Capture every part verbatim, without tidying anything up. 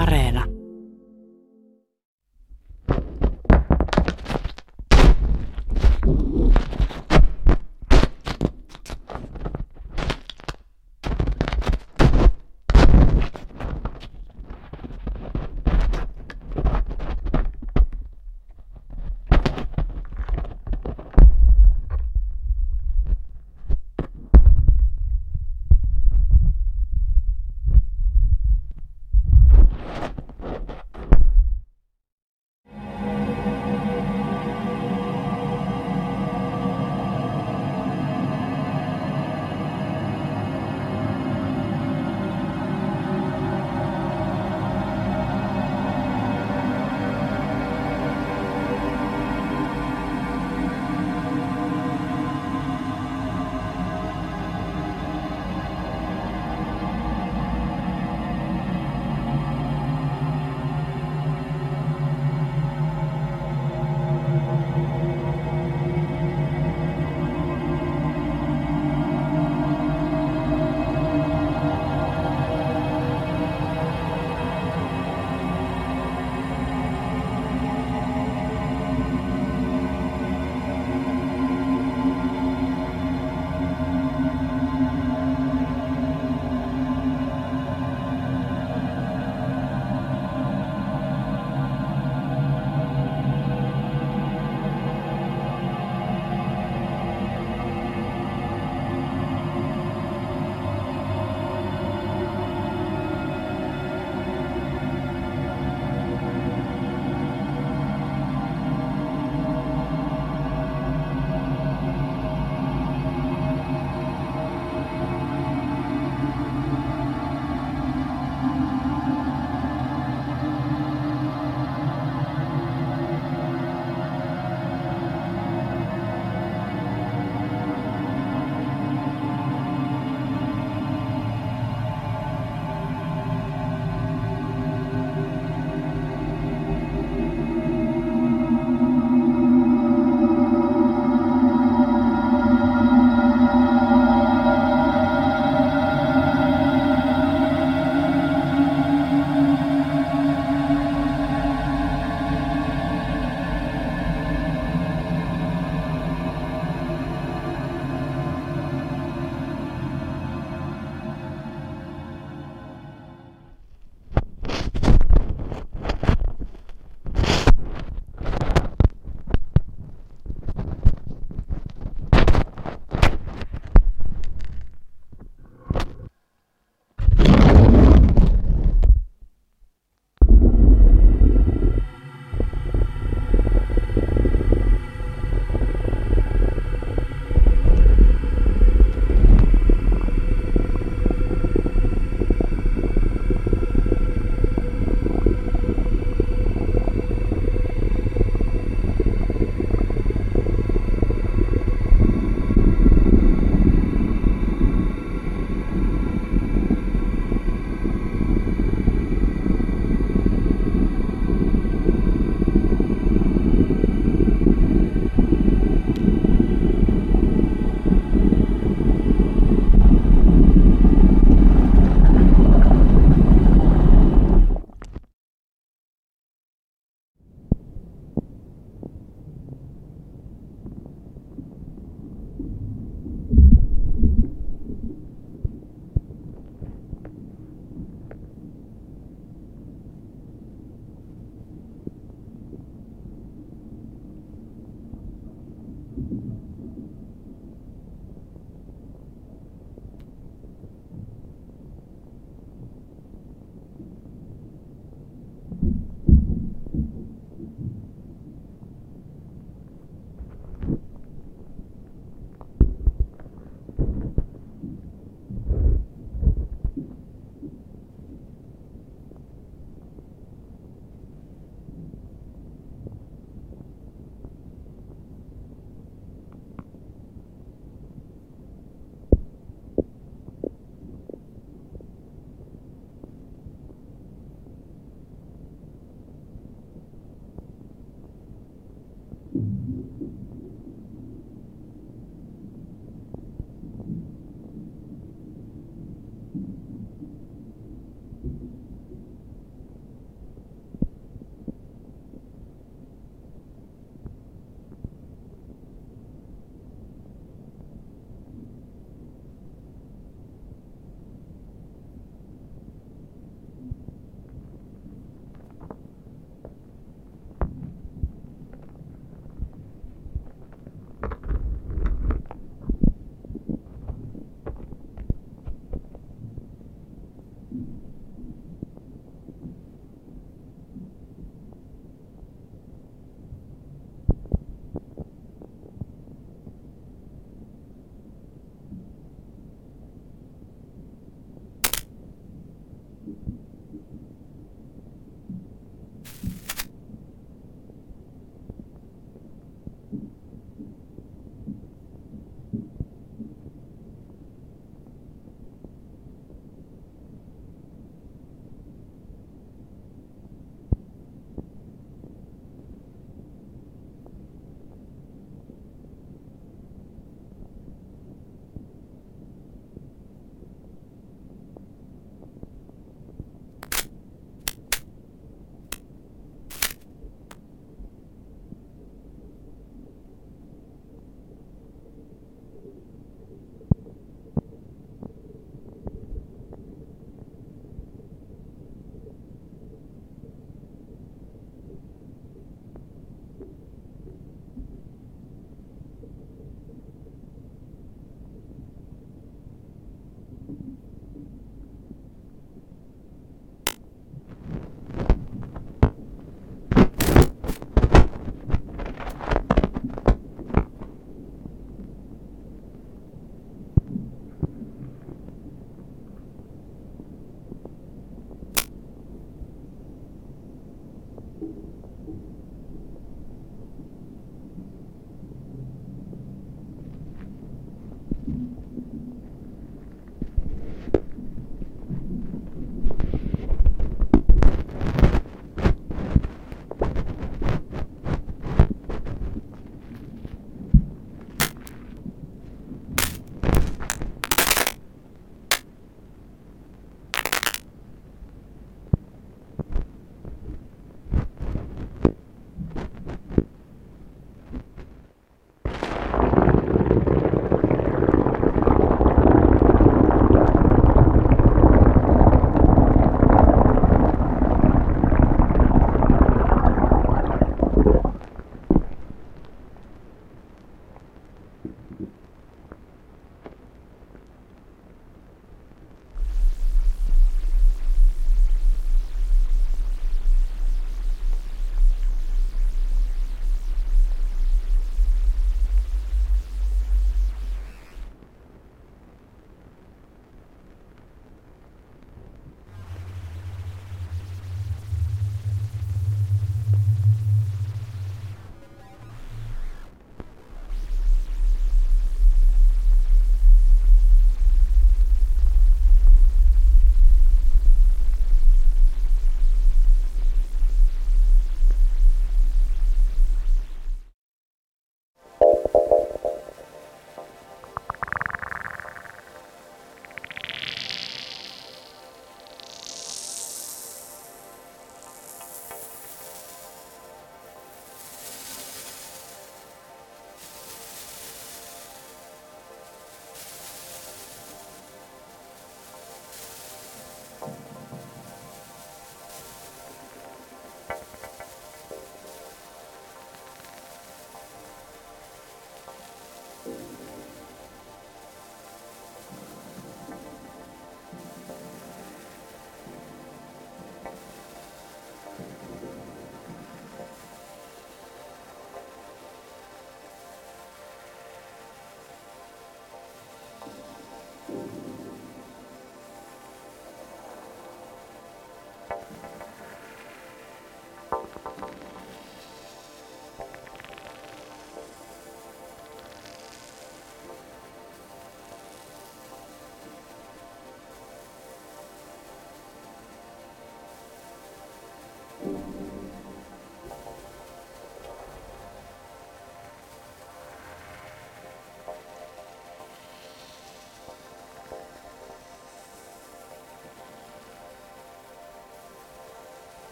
Areena.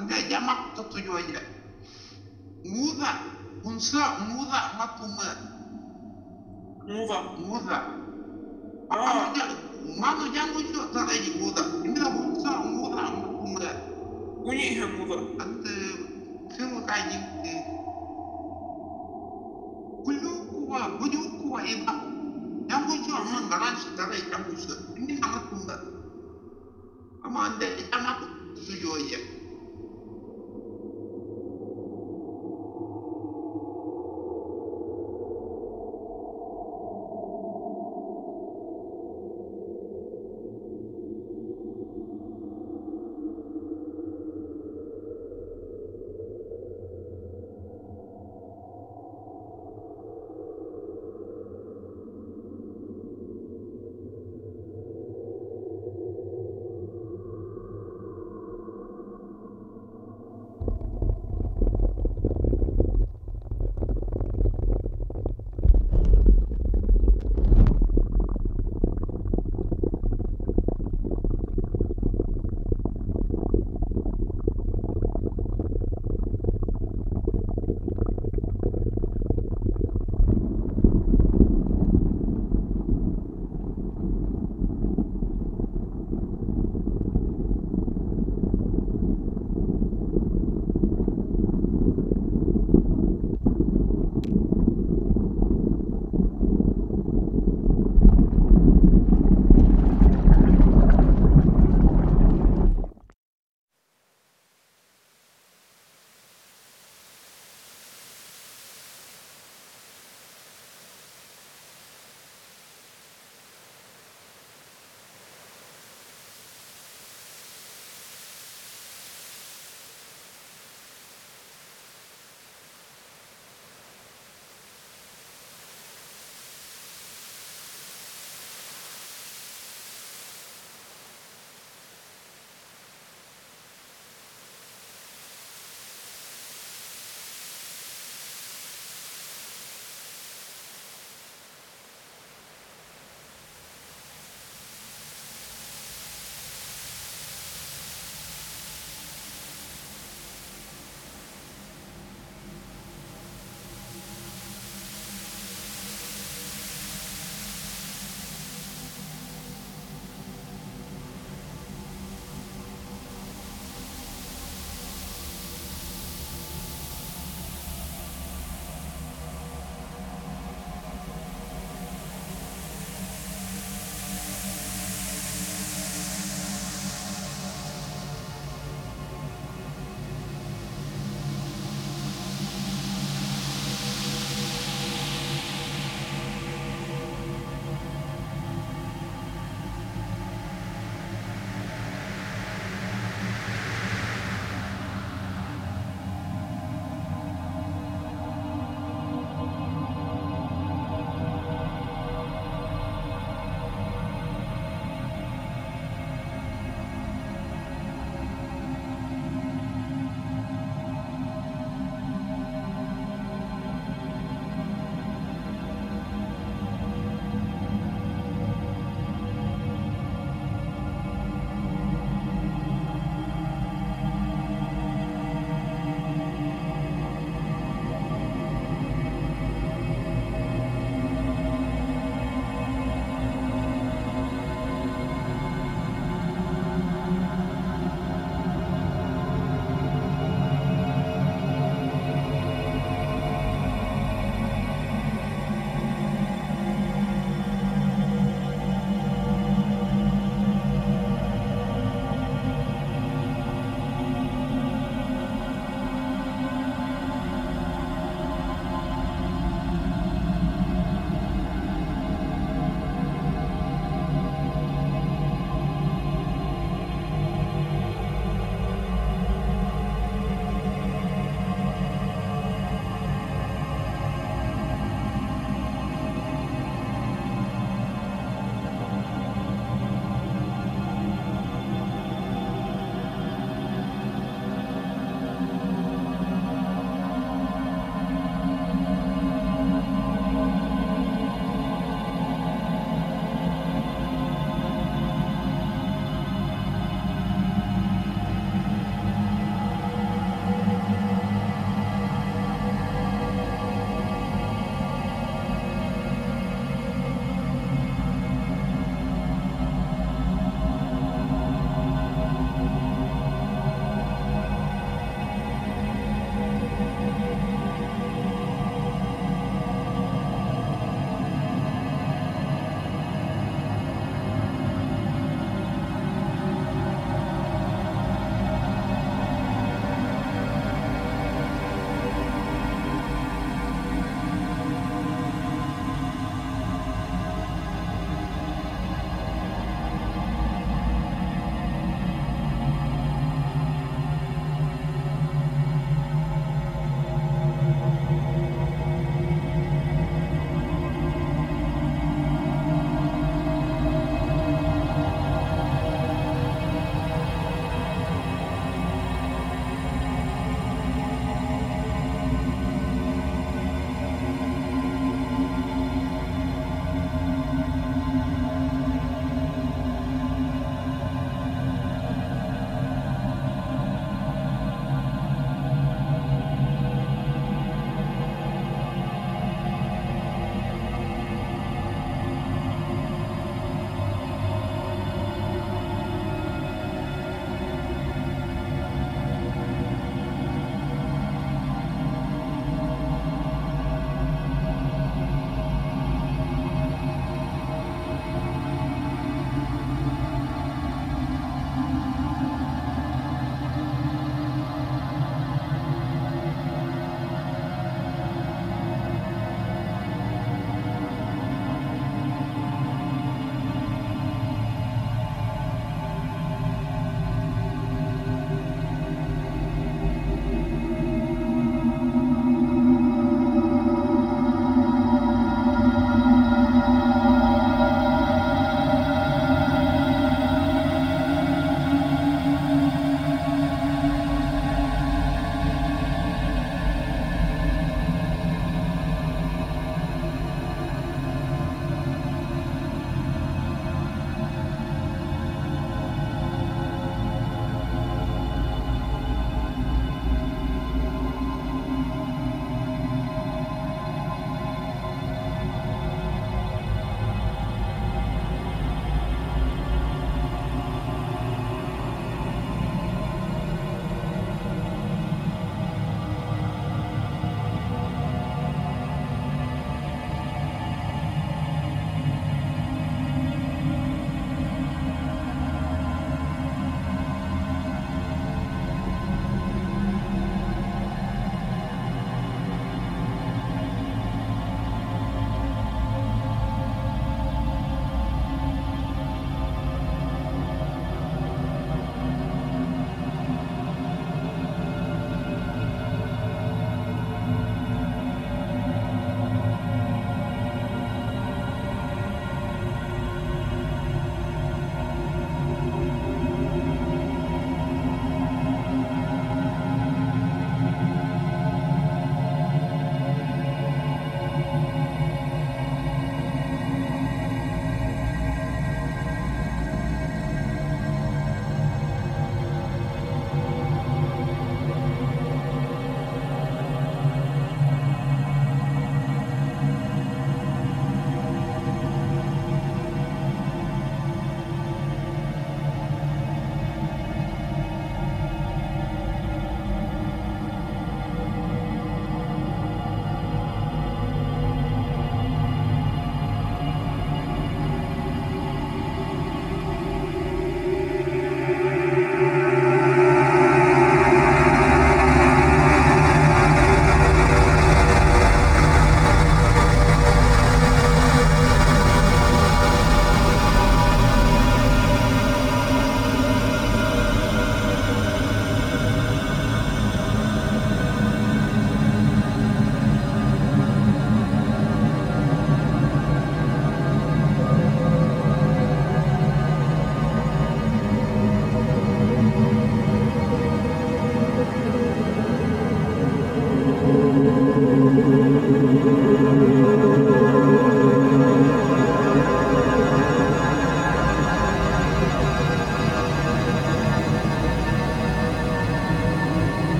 まで山本という家muda unsa muda mapuma muda muda ah mano jango jio tadai muda imida unsa muda mapuma kuni he muda ante kemo kaji kulu kuwa buju kuwa eba jango jio man garansi tadai jango jio imida mapuma amande amatu jio ye